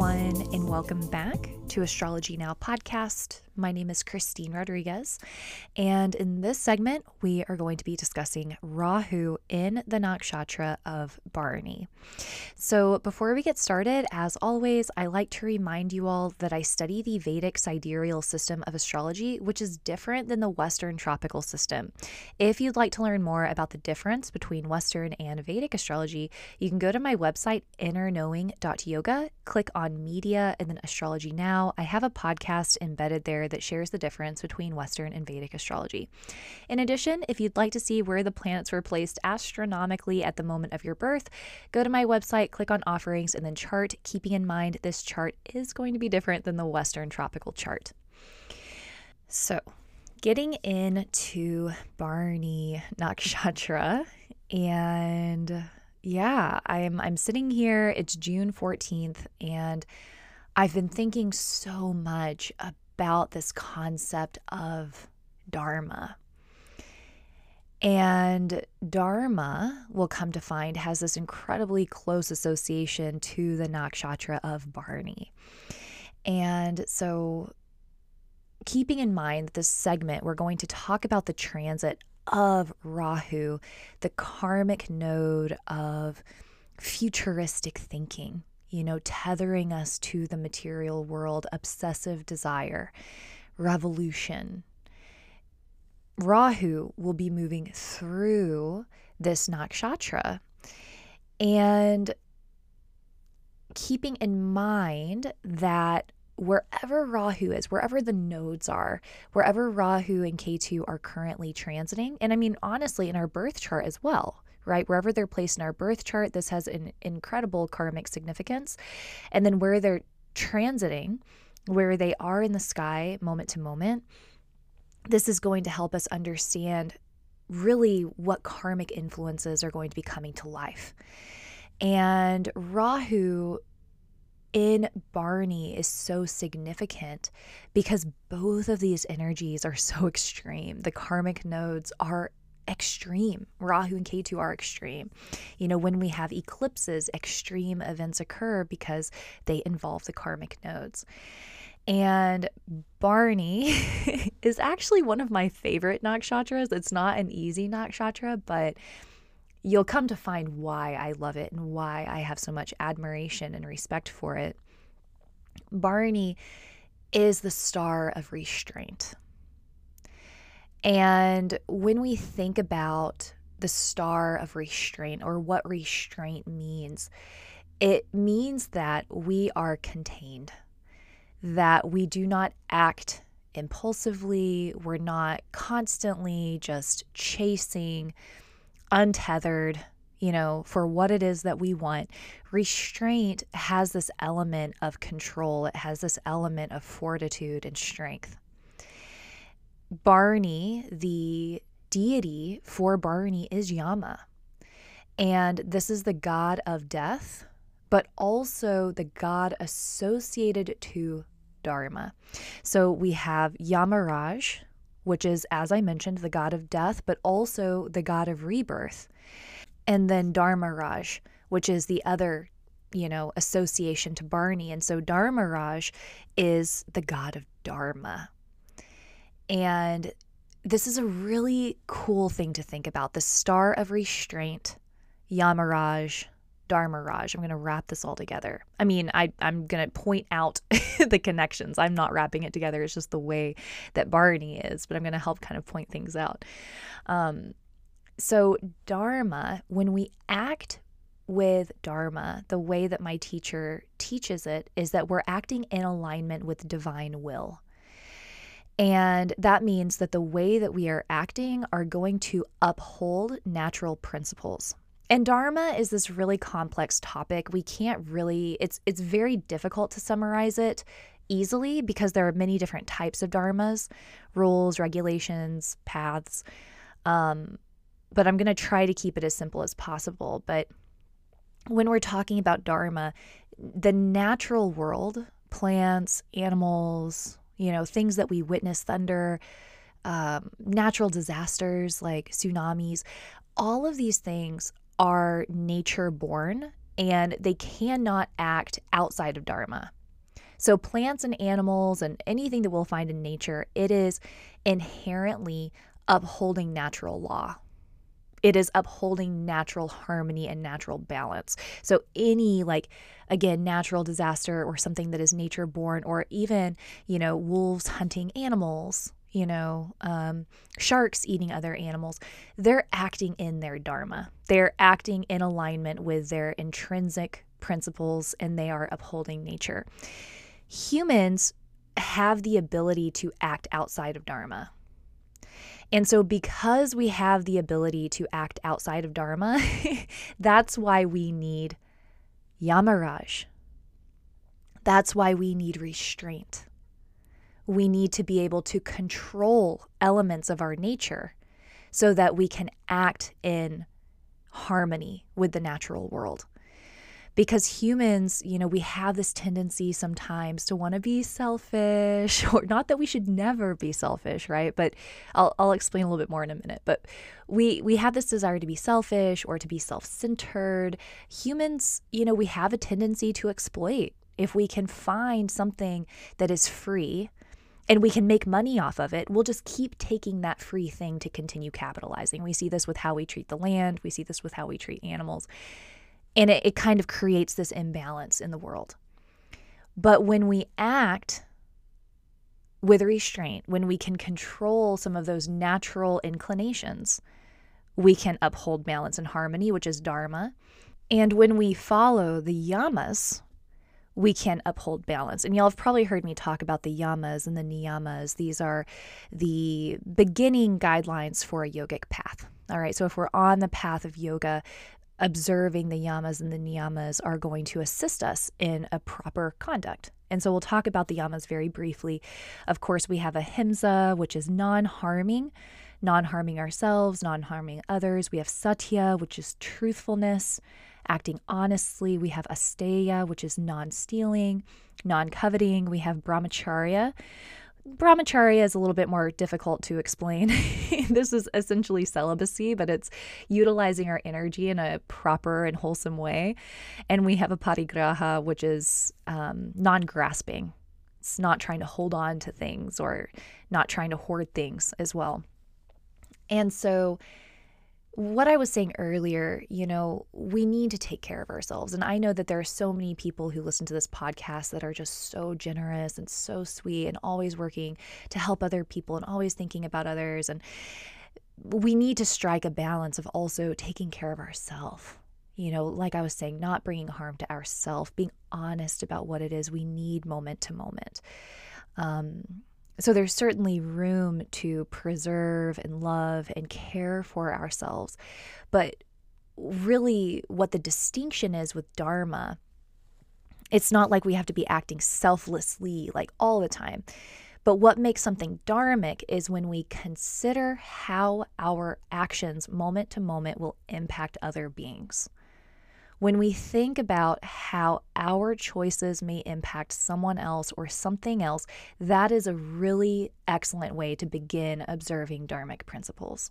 everyone, and welcome back to Astrology Now Podcast. My name is Christine Rodriguez, and in this segment, we are going to be discussing Rahu in the Nakshatra of Bharani. So before we get started, as always, I like to remind you all that I study the Vedic sidereal system of astrology, which is different than the Western tropical system. If you'd like to learn more about the difference between Western and Vedic astrology, you can go to my website, innerknowing.yoga, click on Media, and then Astrology Now. I have a podcast embedded there that shares the difference between Western and Vedic astrology. In addition, if you'd like to see where the planets were placed astronomically at the moment of your birth, go to my website, click on offerings, and then chart, keeping in mind this chart is going to be different than the Western tropical chart. So, getting into Bharani Nakshatra, and yeah, I'm sitting here, it's June 14th, and I've been thinking so much about this concept of dharma. And dharma, we'll come to find, has this incredibly close association to the nakshatra of Bharani. And so, keeping in mind this segment, we're going to talk about the transit of Rahu, the karmic node of futuristic thinking. You know, tethering us to the material world, obsessive desire, revolution. Rahu will be moving through this nakshatra. And keeping in mind that wherever Rahu is, wherever the nodes are, wherever Rahu and K2 are currently transiting, and I mean, honestly, in our birth chart as well, right? Wherever they're placed in our birth chart, this has an incredible karmic significance. And then where they're transiting, where they are in the sky moment to moment, this is going to help us understand really what karmic influences are going to be coming to life. And Rahu in Bharani is so significant because both of these energies are so extreme. The karmic nodes are extreme. Rahu and Ketu are extreme. You know, when we have eclipses, extreme events occur because they involve the karmic nodes. And Bharani is actually one of my favorite nakshatras. It's not an easy nakshatra, but you'll come to find why I love it and why I have so much admiration and respect for it. Bharani is the star of restraint. And when we think about the star of restraint or what restraint means, it means that we are contained, that we do not act impulsively, we're not constantly just chasing, untethered, you know, for what it is that we want. Restraint has this element of control. It has this element of fortitude and strength. Bharani, the deity for Bharani, is Yama. And this is the god of death, but also the god associated to dharma. So we have Yamaraj, which is, as I mentioned, the god of death, but also the god of rebirth. And then Dharmaraj, which is the other, you know, association to Bharani. And so Dharmaraj is the god of dharma. And this is a really cool thing to think about. The star of restraint, Yamaraj, Dharmaraj. I'm going to wrap this all together. I mean, I'm going to point out the connections. I'm not wrapping it together. It's just the way that Bharani is, but I'm going to help kind of point things out. So dharma, when we act with dharma, the way that my teacher teaches it is that we're acting in alignment with divine will. And that means that the way that we are acting are going to uphold natural principles. And dharma is this really complex topic. We can't really, it's very difficult to summarize it easily because there are many different types of dharmas, rules, regulations, paths. But I'm going to try to keep it as simple as possible. But when we're talking about dharma, the natural world, plants, animals, you know, things that we witness, thunder, natural disasters like tsunamis, all of these things are nature born and they cannot act outside of dharma. So plants and animals and anything that we'll find in nature, it is inherently upholding natural law. It is upholding natural harmony and natural balance. So any, like, again, natural disaster or something that is nature born, or even, you know, wolves hunting animals, you know, sharks eating other animals, they're acting in their dharma. They're acting in alignment with their intrinsic principles, and they are upholding nature. Humans have the ability to act outside of dharma. And so because we have the ability to act outside of dharma, that's why we need Yamaraj. That's why we need restraint. We need to be able to control elements of our nature so that we can act in harmony with the natural world. Because humans, you know, we have this tendency sometimes to want to be selfish, or not that we should never be selfish, right? But I'll explain a little bit more in a minute. But we have this desire to be selfish or to be self-centered. Humans, you know, we have a tendency to exploit. If we can find something that is free and we can make money off of it, we'll just keep taking that free thing to continue capitalizing. We see this with how we treat the land. We see this with how we treat animals. And it kind of creates this imbalance in the world. But when we act with restraint, when we can control some of those natural inclinations, we can uphold balance and harmony, which is dharma. And when we follow the yamas, we can uphold balance. And y'all have probably heard me talk about the yamas and the niyamas. These are the beginning guidelines for a yogic path. All right, so if we're on the path of yoga, observing the yamas and the niyamas are going to assist us in a proper conduct. And so we'll talk about the yamas very briefly. Of course, we have ahimsa, which is non-harming ourselves, non-harming others. We have satya, which is truthfulness, acting honestly. We have asteya, which is non-stealing, non-coveting. We have brahmacharya. Brahmacharya is a little bit more difficult to explain. This is essentially celibacy, but it's utilizing our energy in a proper and wholesome way. And we have a parigraha, which is non-grasping. It's not trying to hold on to things or not trying to hoard things as well. And so what I was saying earlier, you know, we need to take care of ourselves. And I know that there are so many people who listen to this podcast that are just so generous and so sweet and always working to help other people and always thinking about others. And we need to strike a balance of also taking care of ourselves. You know, like I was saying, not bringing harm to ourselves, being honest about what it is we need moment to moment. So there's certainly room to preserve and love and care for ourselves. But really what the distinction is with dharma, it's not like we have to be acting selflessly like all the time. But what makes something dharmic is when we consider how our actions moment to moment will impact other beings. When we think about how our choices may impact someone else or something else, that is a really excellent way to begin observing dharmic principles.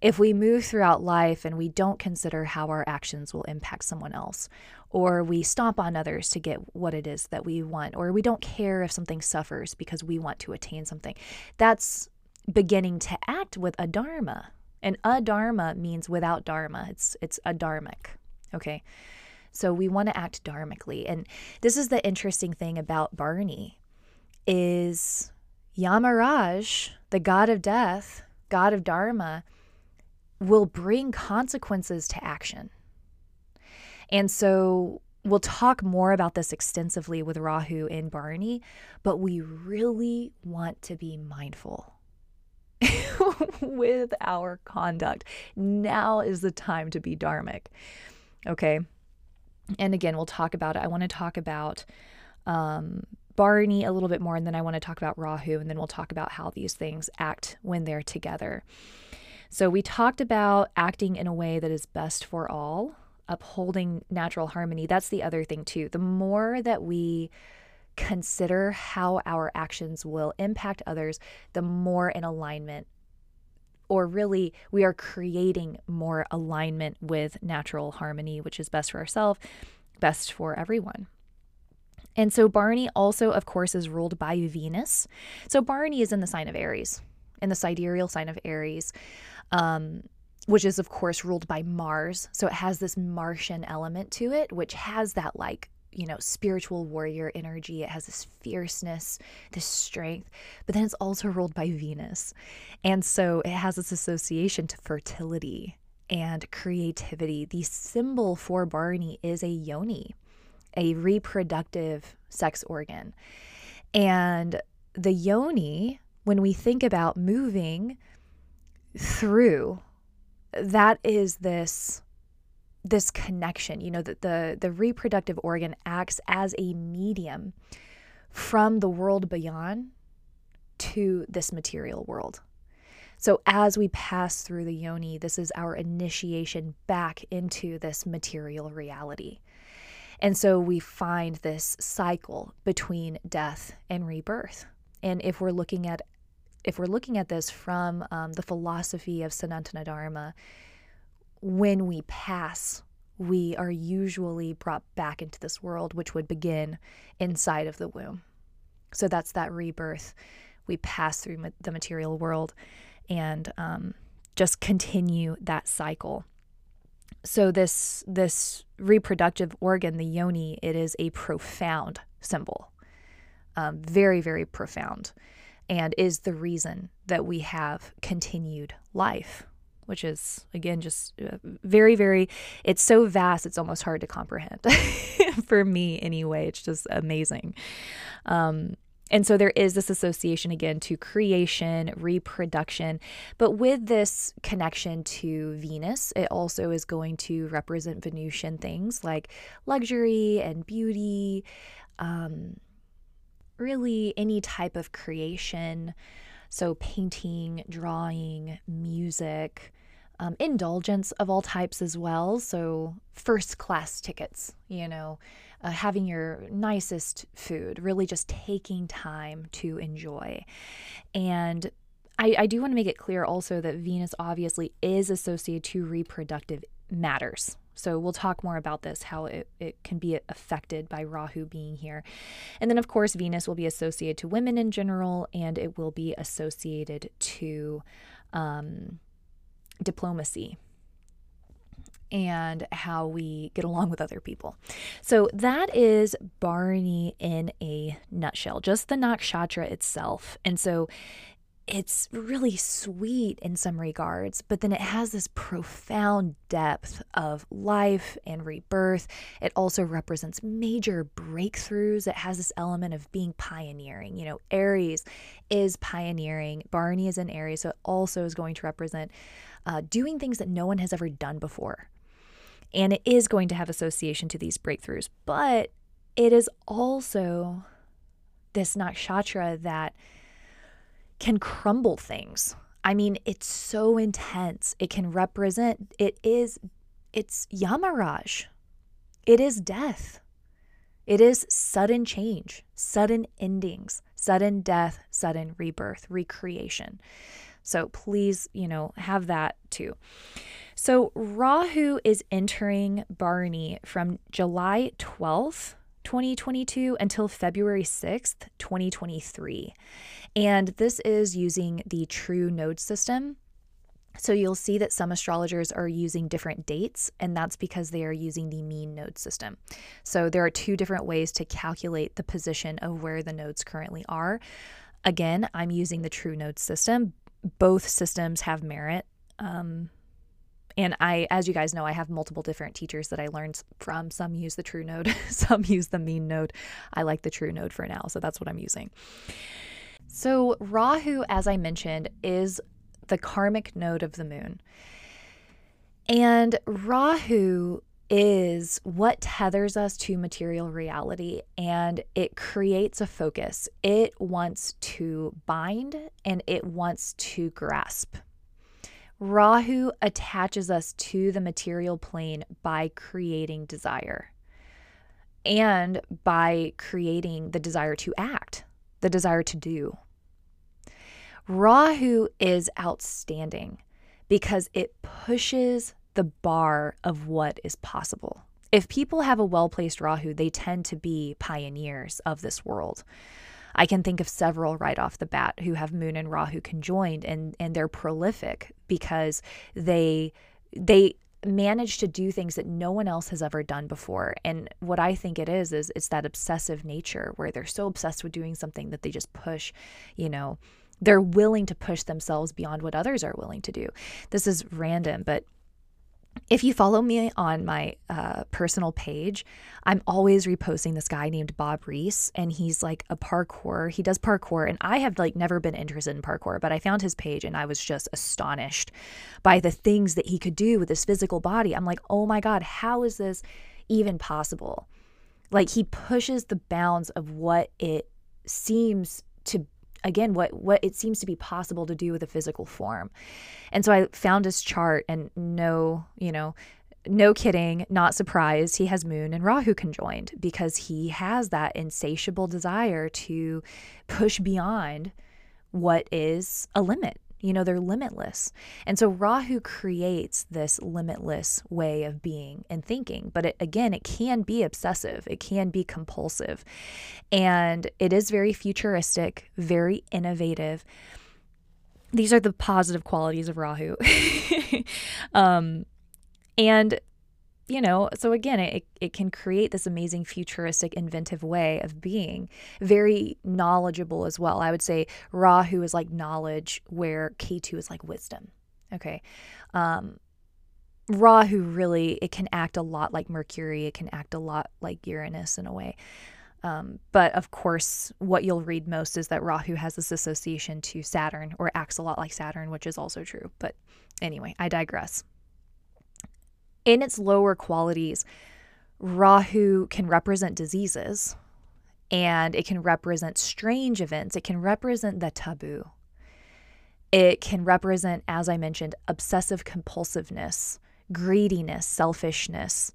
If we move throughout life and we don't consider how our actions will impact someone else, or we stomp on others to get what it is that we want, or we don't care if something suffers because we want to attain something, that's beginning to act with adharma. And adharma means without dharma. It's adharmic. Okay, so we want to act dharmically. And this is the interesting thing about Bharani is Yamaraj, the god of death, god of dharma, will bring consequences to action. And so we'll talk more about this extensively with Rahu in Bharani, but we really want to be mindful with our conduct. Now is the time to be dharmic. Okay. And again, we'll talk about it. I want to talk about Bharani a little bit more, and then I want to talk about Rahu, and then we'll talk about how these things act when they're together. So we talked about acting in a way that is best for all, upholding natural harmony. That's the other thing too. The more that we consider how our actions will impact others, the more in alignment or really we are creating more alignment with natural harmony, which is best for ourselves, best for everyone. And so Bharani also, of course, is ruled by Venus. So Bharani is in the sign of Aries, in the sidereal sign of Aries, which is, of course, ruled by Mars. So it has this Martian element to it, which has that, like, you know, spiritual warrior energy. It has this fierceness, this strength, but then it's also ruled by Venus. And so it has this association to fertility and creativity. The symbol for Bharani is a yoni, a reproductive sex organ. And the yoni, when we think about moving through, that is this connection, you know, that the reproductive organ acts as a medium from the world beyond to this material world. So as we pass through the yoni, this is our initiation back into this material reality. And so we find this cycle between death and rebirth. And if we're looking at this from the philosophy of Sanatana Dharma, when we pass, we are usually brought back into this world, which would begin inside of the womb. So that's that rebirth. We pass through the material world and just continue that cycle. So this reproductive organ, the yoni, it is a profound symbol, very, very profound, and is the reason that we have continued life, which is, again, just very, very, it's so vast, it's almost hard to comprehend for me anyway. It's just amazing. And so there is this association, again, to creation, reproduction, but with this connection to Venus, it also is going to represent Venusian things like luxury and beauty, really any type of creation. So painting, drawing, music, indulgence of all types as well. So first class tickets, you know, having your nicest food, really just taking time to enjoy. And I do want to make it clear also that Venus obviously is associated to reproductive matters. So we'll talk more about this, how it can be affected by Rahu being here. And then, of course, Venus will be associated to women in general, and it will be associated to diplomacy and how we get along with other people. So that is Bharani in a nutshell, just the nakshatra itself. And so it's really sweet in some regards, but then it has this profound depth of life and rebirth. It also represents major breakthroughs. It has this element of being pioneering. You know, Aries is pioneering. Bharani is in Aries, so it also is going to represent doing things that no one has ever done before. And it is going to have association to these breakthroughs, but it is also this nakshatra that can crumble things. I mean, it's so intense. It can represent, it's Yamaraj. It is death. It is sudden change, sudden endings, sudden death, sudden rebirth, recreation. So please, you know, have that too. So Rahu is entering Bharani from July 12th, 2022 until February 6th, 2023. And this is using the true node system. So you'll see that some astrologers are using different dates, and that's because they are using the mean node system. So there are two different ways to calculate the position of where the nodes currently are. Again, I'm using the true node system. Both systems have merit. And I, as you guys know, I have multiple different teachers that I learned from. Some use the true node, some use the mean node. I like the true node for now, so that's what I'm using. So Rahu, as I mentioned, is the karmic node of the moon. And Rahu is what tethers us to material reality, and it creates a focus. It wants to bind and it wants to grasp. Rahu attaches us to the material plane by creating desire and by creating the desire to act, the desire to do. Rahu is outstanding because it pushes the bar of what is possible. If people have a well-placed Rahu, they tend to be pioneers of this world. I can think of several right off the bat who have Moon and Rahu conjoined, and they're prolific because they manage to do things that no one else has ever done before. And what I think it is it's that obsessive nature where they're so obsessed with doing something that they just push, they're willing to push themselves beyond what others are willing to do. This is random, but if you follow me on my personal page, I'm always reposting this guy named Bob Reese, and he's like a parkour. He does parkour, and I have never been interested in parkour, but I found his page and I was just astonished by the things that he could do with his physical body. I'm like, oh my God, how is this even possible? Like, he pushes the bounds of what it seems to be. Again, what it seems to be possible to do with a physical form. And so I found his chart, and no kidding, not surprised, he has Moon and Rahu conjoined because he has that insatiable desire to push beyond what is a limit. They're limitless. And so Rahu creates this limitless way of being and thinking. But it can be obsessive. It can be compulsive. And it is very futuristic, very innovative. These are the positive qualities of Rahu. So again, it can create this amazing futuristic, inventive way of being, very knowledgeable as well. I would say Rahu is like knowledge, where K2 is like wisdom. Okay. Rahu really, it can act a lot like Mercury. It can act a lot like Uranus in a way. But of course, what you'll read most is that Rahu has this association to Saturn, or acts a lot like Saturn, which is also true. But anyway, I digress. In its lower qualities, Rahu can represent diseases, and it can represent strange events. It can represent the taboo. It can represent, as I mentioned, obsessive compulsiveness, greediness, selfishness,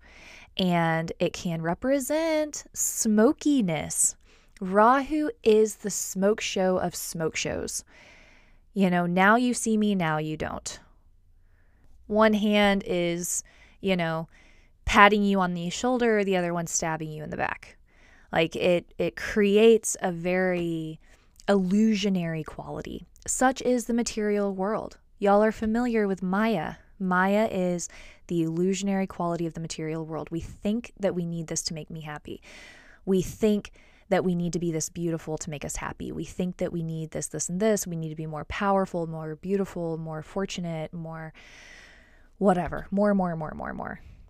and it can represent smokiness. Rahu is the smoke show of smoke shows. Now you see me, now you don't. One hand is patting you on the shoulder, the other one stabbing you in the back. Like, it creates a very illusionary quality. Such is the material world. Y'all are familiar with Maya. Maya is the illusionary quality of the material world. We think that we need this to make me happy. We think that we need to be this beautiful to make us happy. We think that we need this, this, and this. We need to be more powerful, more beautiful, more fortunate, more whatever, more.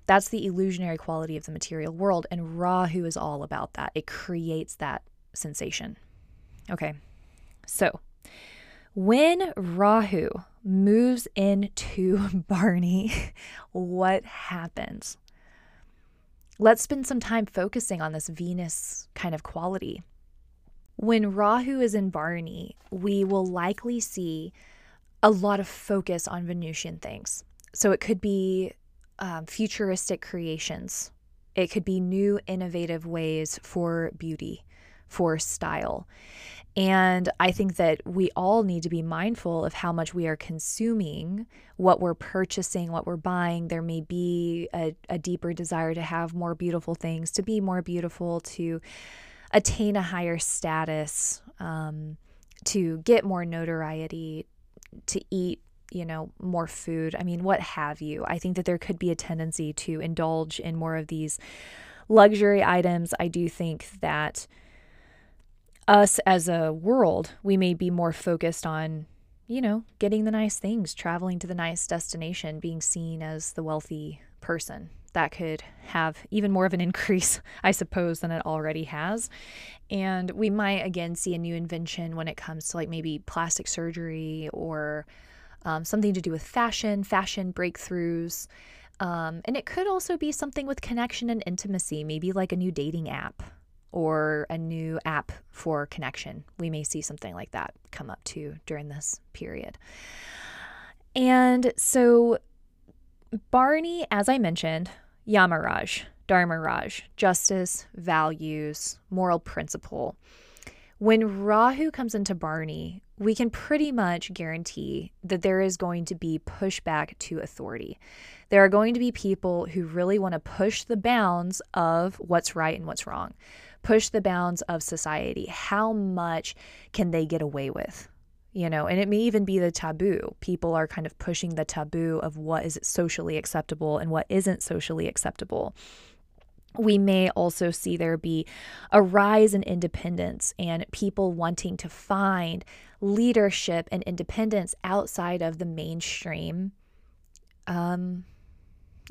That's the illusionary quality of the material world, and Rahu is all about that. It creates that sensation. Okay, so when Rahu moves into Bharani, what happens? Let's spend some time focusing on this Venus kind of quality. When Rahu is in Bharani, we will likely see a lot of focus on Venusian things. So it could be futuristic creations. It could be new, innovative ways for beauty, for style. And I think that we all need to be mindful of how much we are consuming, what we're purchasing, what we're buying. There may be a deeper desire to have more beautiful things, to be more beautiful, to attain a higher status, to get more notoriety, to eat more food. I mean, what have you. I think that there could be a tendency to indulge in more of these luxury items. I do think that us as a world, we may be more focused on, getting the nice things, traveling to the nice destination, being seen as the wealthy person. That could have even more of an increase, I suppose, than it already has. And we might, again, see a new invention when it comes to maybe plastic surgery, or something to do with fashion breakthroughs. And it could also be something with connection and intimacy, maybe like a new dating app or a new app for connection. We may see something like that come up too during this period. And so Bharani, as I mentioned, Yamaraj, Dharmaraj, justice, values, moral principle. When Rahu comes into Bharani, we can pretty much guarantee that there is going to be pushback to authority. There are going to be people who really want to push the bounds of what's right and what's wrong, push the bounds of society. How much can they get away with? You know, and it may even be the taboo. People are kind of pushing the taboo of what is socially acceptable and what isn't socially acceptable. We may also see there be a rise in independence and people wanting to find leadership and independence outside of the mainstream. I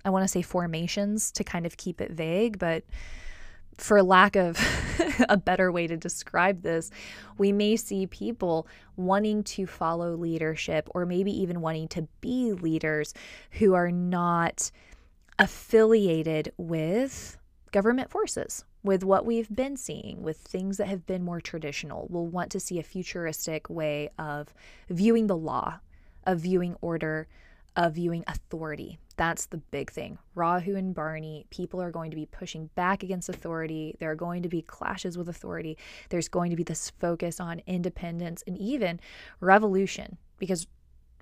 want to say formations to kind of keep it vague, but for lack of a better way to describe this, we may see people wanting to follow leadership or maybe even wanting to be leaders who are not affiliated with government forces, with what we've been seeing, with things that have been more traditional. We'll want to see a futuristic way of viewing the law, of viewing order, of viewing authority. That's the big thing. Rahu and Bharani, people are going to be pushing back against authority. There are going to be clashes with authority. There's going to be this focus on independence and even revolution, because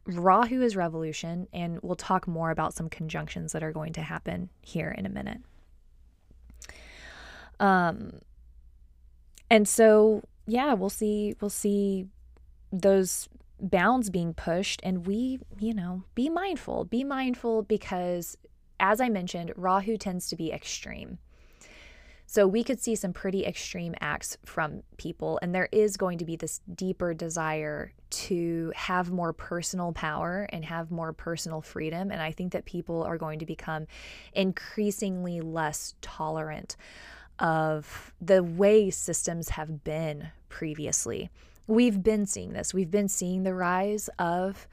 Rahu is revolution, and we'll talk more about some conjunctions that are going to happen here in a minute. And so, yeah, we'll see those bounds being pushed, and we, you know, be mindful because, as I mentioned, Rahu tends to be extreme. So we could see some pretty extreme acts from people, and there is going to be this deeper desire to have more personal power and have more personal freedom. And I think that people are going to become increasingly less tolerant of the way systems have been previously. We've been seeing this. We've been seeing the rise of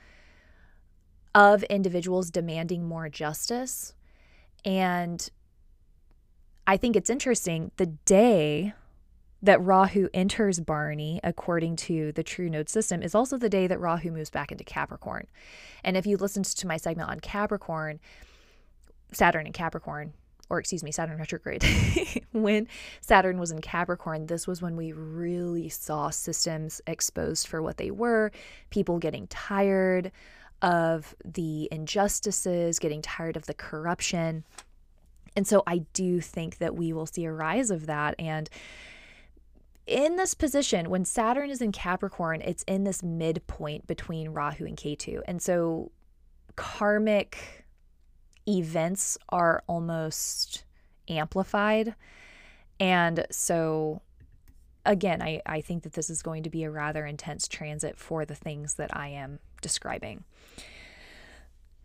individuals demanding more justice. And I think it's interesting, the day that Rahu enters Bharani, according to the true node system, is also the day that Rahu moves back into Capricorn. And if you listened to my segment on Capricorn, Saturn in Capricorn, or excuse me, Saturn retrograde, when Saturn was in Capricorn, this was when we really saw systems exposed for what they were, people getting tired of the injustices, getting tired of the corruption. And so I do think that we will see a rise of that. And in this position, when Saturn is in Capricorn, it's in this midpoint between Rahu and Ketu. And so karmic events are almost amplified. And so, again, I think that this is going to be a rather intense transit for the things that I am describing.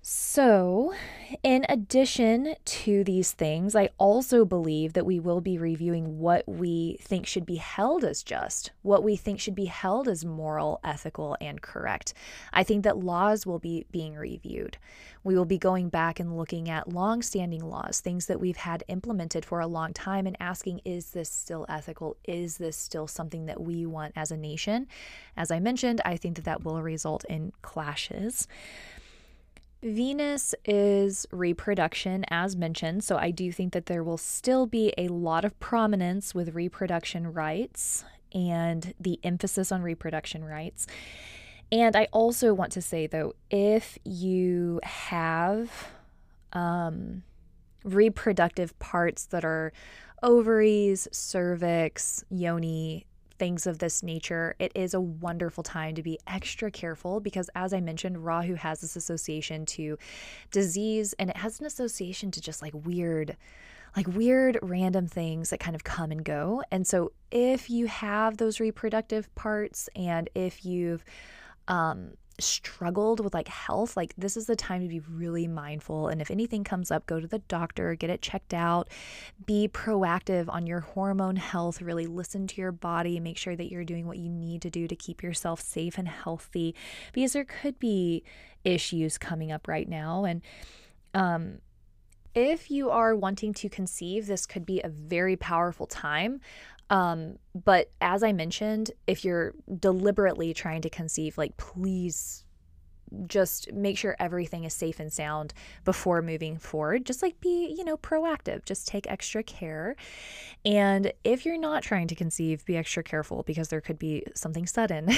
So, in addition to these things, I also believe that we will be reviewing what we think should be held as just, what we think should be held as moral, ethical, and correct. I think that laws will be being reviewed. We will be going back and looking at long-standing laws, things that we've had implemented for a long time, and asking, is this still ethical? Is this still something that we want as a nation? As I mentioned, I think that will result in clashes. Venus is reproduction, as mentioned, so I do think that there will still be a lot of prominence with reproduction rights and the emphasis on reproduction rights. And I also want to say, though, if you have reproductive parts that are ovaries, cervix, yoni, things of this nature, it is a wonderful time to be extra careful because, as I mentioned, Rahu has this association to disease, and it has an association to just like weird random things that kind of come and go. And so if you have those reproductive parts, and if you've struggled with health, this is the time to be really mindful. And if anything comes up, go to the doctor, get it checked out, be proactive on your hormone health, really listen to your body, make sure that you're doing what you need to do to keep yourself safe and healthy, because there could be issues coming up right now. And if you are wanting to conceive, this could be a very powerful time. But as I mentioned, if you're deliberately trying to conceive, please just make sure everything is safe and sound before moving forward. Just like be, proactive, just take extra care. And if you're not trying to conceive, be extra careful because there could be something sudden.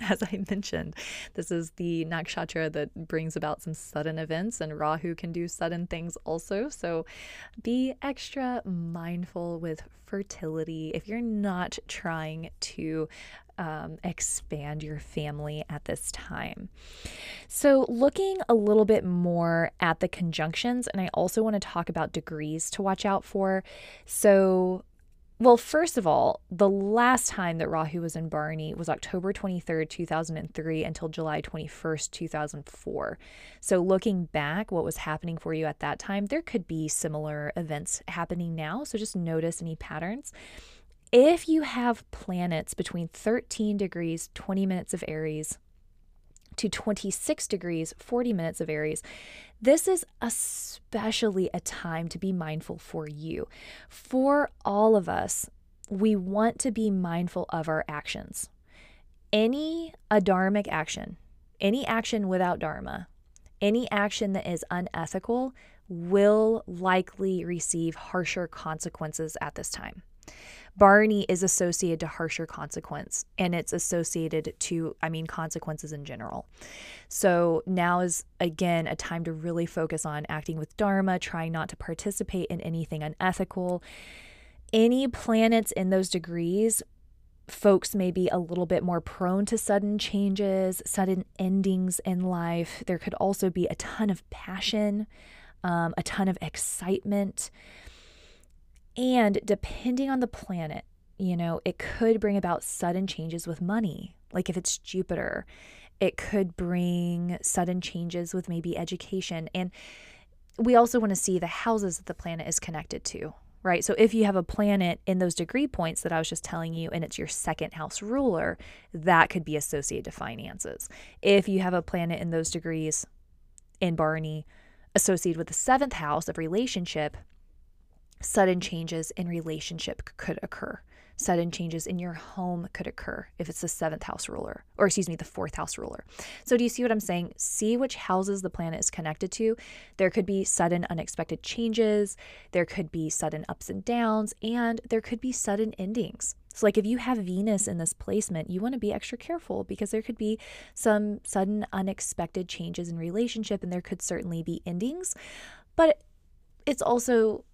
As I mentioned, this is the nakshatra that brings about some sudden events, and Rahu can do sudden things also. So be extra mindful with fertility. If you're not trying to expand your family at this time. So looking a little bit more at the conjunctions, and I also want to talk about degrees to watch out for. So, well, first of all, the last time that Rahu was in Bharani was October 23rd, 2003 until July 21st, 2004. So looking back, what was happening for you at that time, there could be similar events happening now. So just notice any patterns. If you have planets between 13 degrees, 20 minutes of Aries to 26 degrees, 40 minutes of Aries, this is especially a time to be mindful for you. For all of us, we want to be mindful of our actions. Any adharmic action, any action without dharma, any action that is unethical will likely receive harsher consequences at this time. Bharani is associated to harsher consequence, and it's associated to, consequences in general. So now is, again, a time to really focus on acting with dharma, trying not to participate in anything unethical. Any planets in those degrees, folks may be a little bit more prone to sudden changes, sudden endings in life. There could also be a ton of passion, a ton of excitement. And depending on the planet, it could bring about sudden changes with money. Like if it's Jupiter, it could bring sudden changes with maybe education. And we also want to see the houses that the planet is connected to, right? So if you have a planet in those degree points that I was just telling you, and it's your second house ruler, that could be associated to finances. If you have a planet in those degrees in Bharani associated with the seventh house of relationship, sudden changes in relationship could occur. Sudden changes in your home could occur if it's the seventh house ruler, or the fourth house ruler. So do you see what I'm saying? See which houses the planet is connected to. There could be sudden unexpected changes. There could be sudden ups and downs, and there could be sudden endings. So like if you have Venus in this placement, you want to be extra careful because there could be some sudden unexpected changes in relationship, and there could certainly be endings, but it's also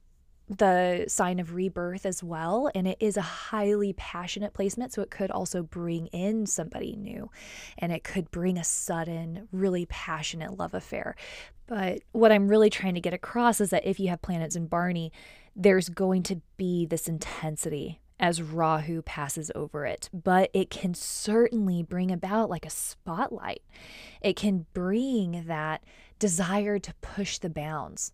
the sign of rebirth as well. And it is a highly passionate placement. So it could also bring in somebody new, and it could bring a sudden, really passionate love affair. But what I'm really trying to get across is that if you have planets in Bharani, there's going to be this intensity as Rahu passes over it, but it can certainly bring about like a spotlight. It can bring that desire to push the bounds,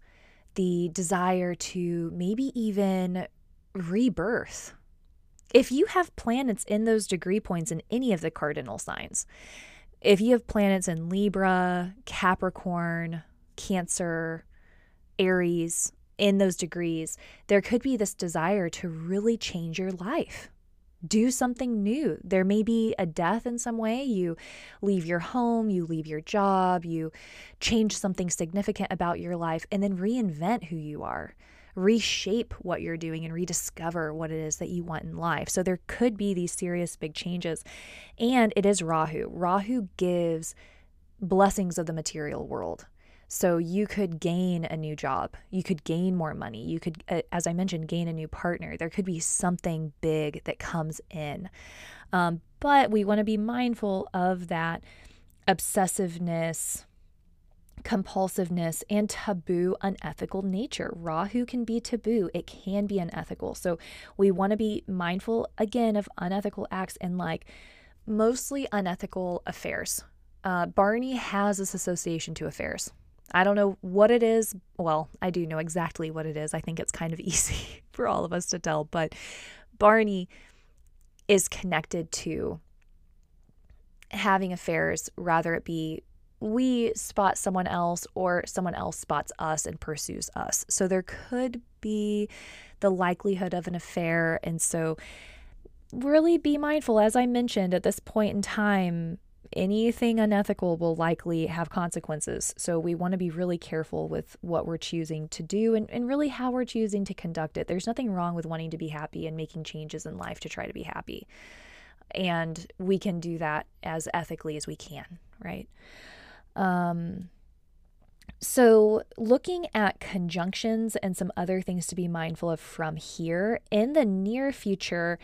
the desire to maybe even rebirth. If you have planets in those degree points in any of the cardinal signs, if you have planets in Libra, Capricorn, Cancer, Aries, in those degrees, there could be this desire to really change your life. Do something new. There may be a death in some way. You leave your home, you leave your job, you change something significant about your life, and then reinvent who you are, reshape what you're doing, and rediscover what it is that you want in life. So there could be these serious big changes. And it is Rahu. Rahu gives blessings of the material world. So you could gain a new job, you could gain more money, you could, as I mentioned, gain a new partner. There could be something big that comes in. But we want to be mindful of that obsessiveness, compulsiveness, and taboo, unethical nature. Rahu can be taboo. It can be unethical. So we want to be mindful, again, of unethical acts and like mostly unethical affairs. Bharani has this association to affairs. I don't know what it is. Well, I do know exactly what it is. I think it's kind of easy for all of us to tell, but Bharani is connected to having affairs, rather it be we spot someone else or someone else spots us and pursues us. So there could be the likelihood of an affair. And so really be mindful, as I mentioned, at this point in time, anything unethical will likely have consequences. So we want to be really careful with what we're choosing to do and really how we're choosing to conduct it. There's nothing wrong with wanting to be happy and making changes in life to try to be happy. And we can do that as ethically as we can, right? So looking at conjunctions and some other things to be mindful of from here, in the near future,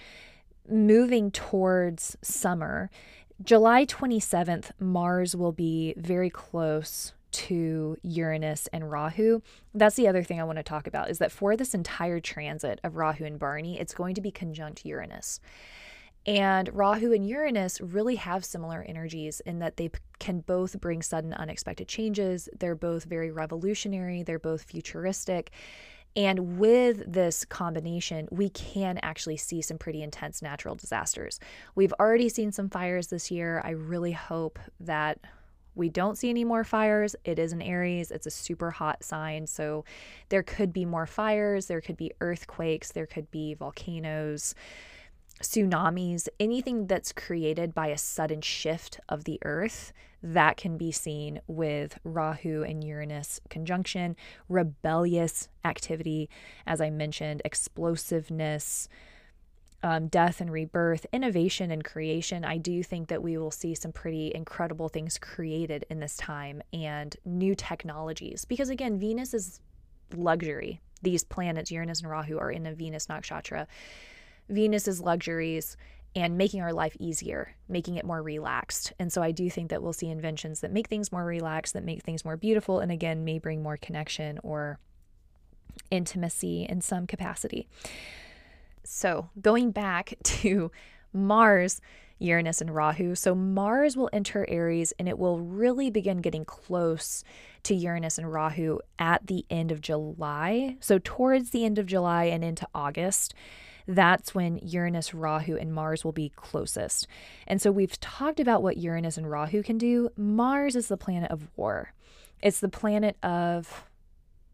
moving towards summer, July 27th, Mars will be very close to Uranus and Rahu. That's the other thing I want to talk about, is that for this entire transit of Rahu and Bharani, it's going to be conjunct Uranus. And Rahu and Uranus really have similar energies in that they can both bring sudden, unexpected changes. They're both very revolutionary. They're both futuristic. And with this combination, we can actually see some pretty intense natural disasters. We've already seen some fires this year. I really hope that we don't see any more fires. It is an Aries. It's a super hot sign. So there could be more fires. There could be earthquakes. There could be volcanoes, tsunamis, anything that's created by a sudden shift of the earth, that can be seen with Rahu and Uranus conjunction. Rebellious activity, as I mentioned, explosiveness, death and rebirth, innovation and creation. I do think that we will see some pretty incredible things created in this time, and new technologies. Because again, Venus is luxury. These planets, Uranus and Rahu, are in a Venus Nakshatra. Venus's luxuries and making our life easier, making it more relaxed. And so I do think that we'll see inventions that make things more relaxed, that make things more beautiful, and again, may bring more connection or intimacy in some capacity. So going back to Mars, Uranus, and Rahu. So Mars will enter Aries, and it will really begin getting close to Uranus and Rahu at the end of July. So towards the end of July and into August, that's when Uranus, Rahu, and Mars will be closest. And so we've talked about what Uranus and Rahu can do. Mars is the planet of war. It's the planet of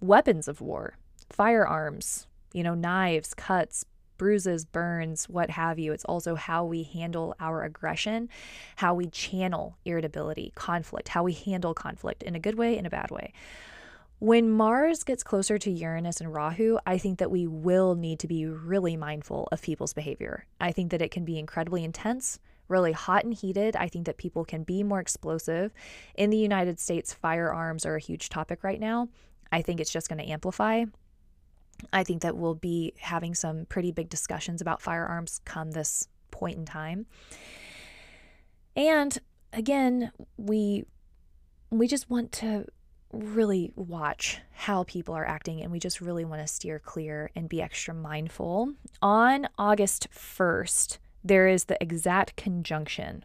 weapons of war, firearms, knives, cuts, bruises, burns, what have you. It's also how we handle our aggression, how we channel irritability, conflict, how we handle conflict in a good way, in a bad way. When Mars gets closer to Uranus and Rahu, I think that we will need to be really mindful of people's behavior. I think that it can be incredibly intense, really hot and heated. I think that people can be more explosive. In the United States, firearms are a huge topic right now. I think it's just going to amplify. I think that we'll be having some pretty big discussions about firearms come this point in time. And again, we just want to really watch how people are acting, and we just really want to steer clear and be extra mindful. On August 1st, there is the exact conjunction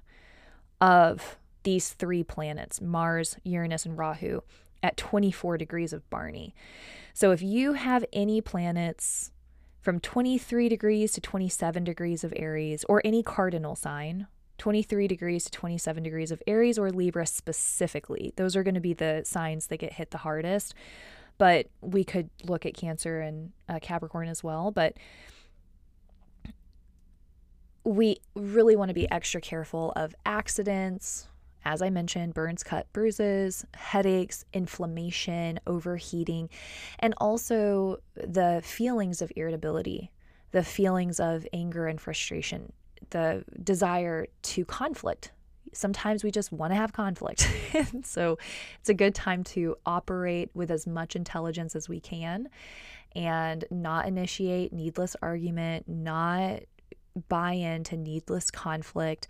of these three planets, Mars, Uranus, and Rahu, at 24 degrees of Bharani. So if you have any planets from 23 degrees to 27 degrees of Aries, or any cardinal sign, 23 degrees to 27 degrees of Aries, or Libra specifically. Those are going to be the signs that get hit the hardest, but we could look at Cancer and Capricorn as well. But we really want to be extra careful of accidents, as I mentioned, burns, cut, bruises, headaches, inflammation, overheating, and also the feelings of irritability, the feelings of anger and frustration, the desire to conflict. Sometimes we just want to have conflict. So it's a good time to operate with as much intelligence as we can and not initiate needless argument, not buy into needless conflict,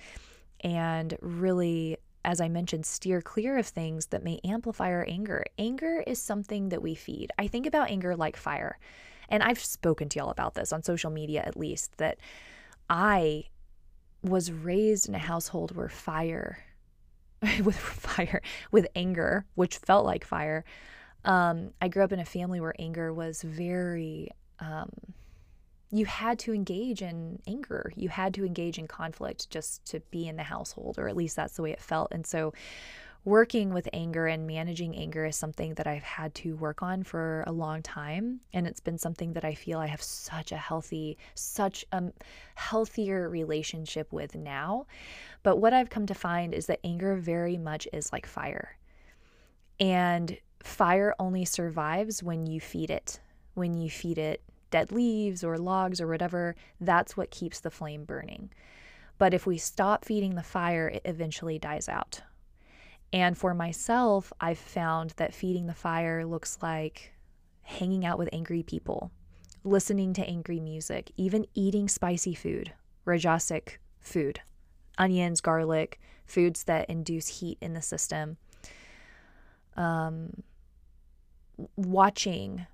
and really, as I mentioned, steer clear of things that may amplify our anger. Anger is something that we feed. I think about anger like fire. And I've spoken to y'all about this on social media, at least, that I was raised in a household where with anger, which felt like fire. I grew up in a family where anger was very, you had to engage in anger. You had to engage in conflict just to be in the household, or at least that's the way it felt. And so working with anger and managing anger is something that I've had to work on for a long time. And it's been something that I feel I have such a healthier relationship with now. But what I've come to find is that anger very much is like fire. And fire only survives when you feed it. When you feed it dead leaves or logs or whatever, that's what keeps the flame burning. But if we stop feeding the fire, it eventually dies out. And for myself, I've found that feeding the fire looks like hanging out with angry people, listening to angry music, even eating spicy food, rajasic food, onions, garlic, foods that induce heat in the system. Watching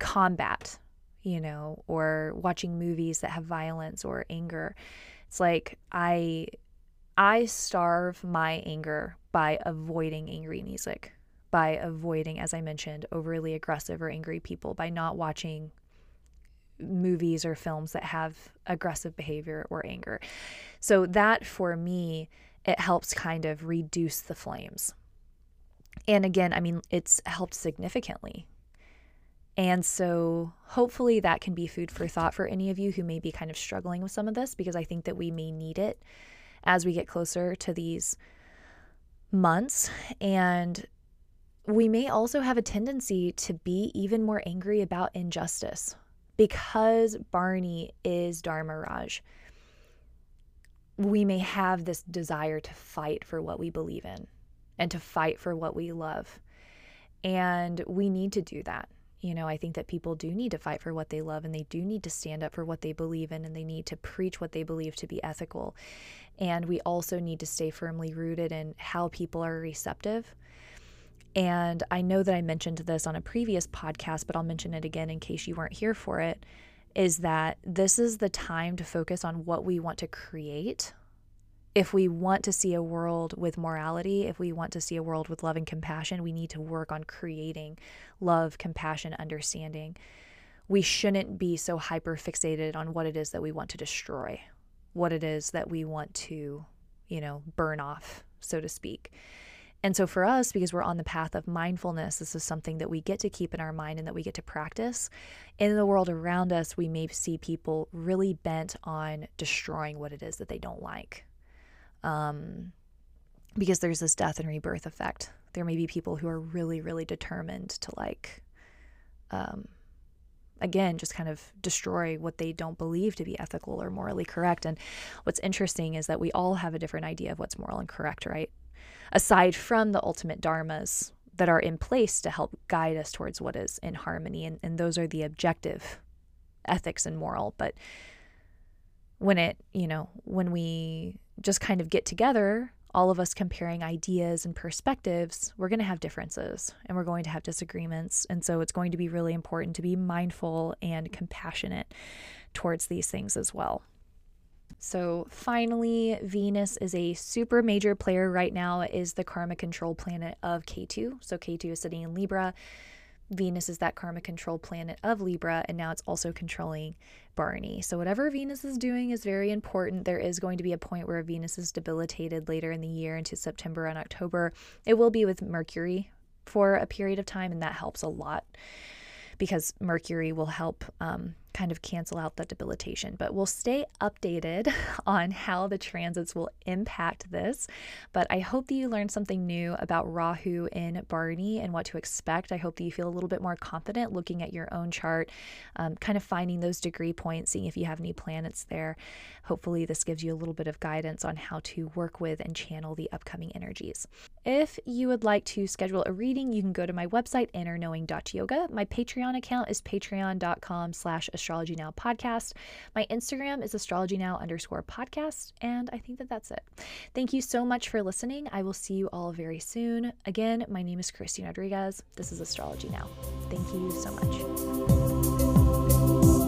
combat, or watching movies that have violence or anger. It's like I starve my anger by avoiding angry music, by avoiding, as I mentioned, overly aggressive or angry people, by not watching movies or films that have aggressive behavior or anger. So that, for me, it helps kind of reduce the flames. And again, it's helped significantly. And so hopefully that can be food for thought for any of you who may be kind of struggling with some of this, because I think that we may need it as we get closer to these months. And we may also have a tendency to be even more angry about injustice, because Bharani is Dharmaraj. We may have this desire to fight for what we believe in and to fight for what we love. And we need to do that. I think that people do need to fight for what they love, and they do need to stand up for what they believe in, and they need to preach what they believe to be ethical. And we also need to stay firmly rooted in how people are receptive. And I know that I mentioned this on a previous podcast, but I'll mention it again in case you weren't here for it, is that this is the time to focus on what we want to create. If we want to see a world with morality, if we want to see a world with love and compassion, we need to work on creating love, compassion, understanding. We shouldn't be so hyper fixated on what it is that we want to destroy, what it is that we want to, burn off, so to speak. And so for us, because we're on the path of mindfulness, this is something that we get to keep in our mind and that we get to practice. In the world around us, we may see people really bent on destroying what it is that they don't like. Because there's this death and rebirth effect. There may be people who are really, really determined to just kind of destroy what they don't believe to be ethical or morally correct. And what's interesting is that we all have a different idea of what's moral and correct, right? Aside from the ultimate dharmas that are in place to help guide us towards what is in harmony. And those are the objective ethics and moral. But when we just kind of get together, all of us comparing ideas and perspectives, we're going to have differences and we're going to have disagreements. And so it's going to be really important to be mindful and compassionate towards these things as well. So finally, Venus is a super major player right now. It is the karma control planet of K2. So K2 is sitting in Libra. Venus is that karma control planet of Libra, and now it's also controlling Bharani. So whatever Venus is doing is very important. There is going to be a point where Venus is debilitated later in the year into September and October. It will be with Mercury for a period of time, and that helps a lot because Mercury will help kind of cancel out the debilitation. But we'll stay updated on how the transits will impact this. But I hope that you learned something new about Rahu in Bharani and what to expect. I hope that you feel a little bit more confident looking at your own chart, kind of finding those degree points, seeing if you have any planets there. Hopefully this gives you a little bit of guidance on how to work with and channel the upcoming energies. If you would like to schedule a reading, you can go to my website, innerknowing.yoga. My Patreon account is patreon.com/AstrologyNow podcast. My Instagram is astrologynow_podcast. And I think that that's it. Thank you so much for listening. I will see you all very soon. Again, my name is Christine Rodriguez. This is Astrology Now. Thank you so much.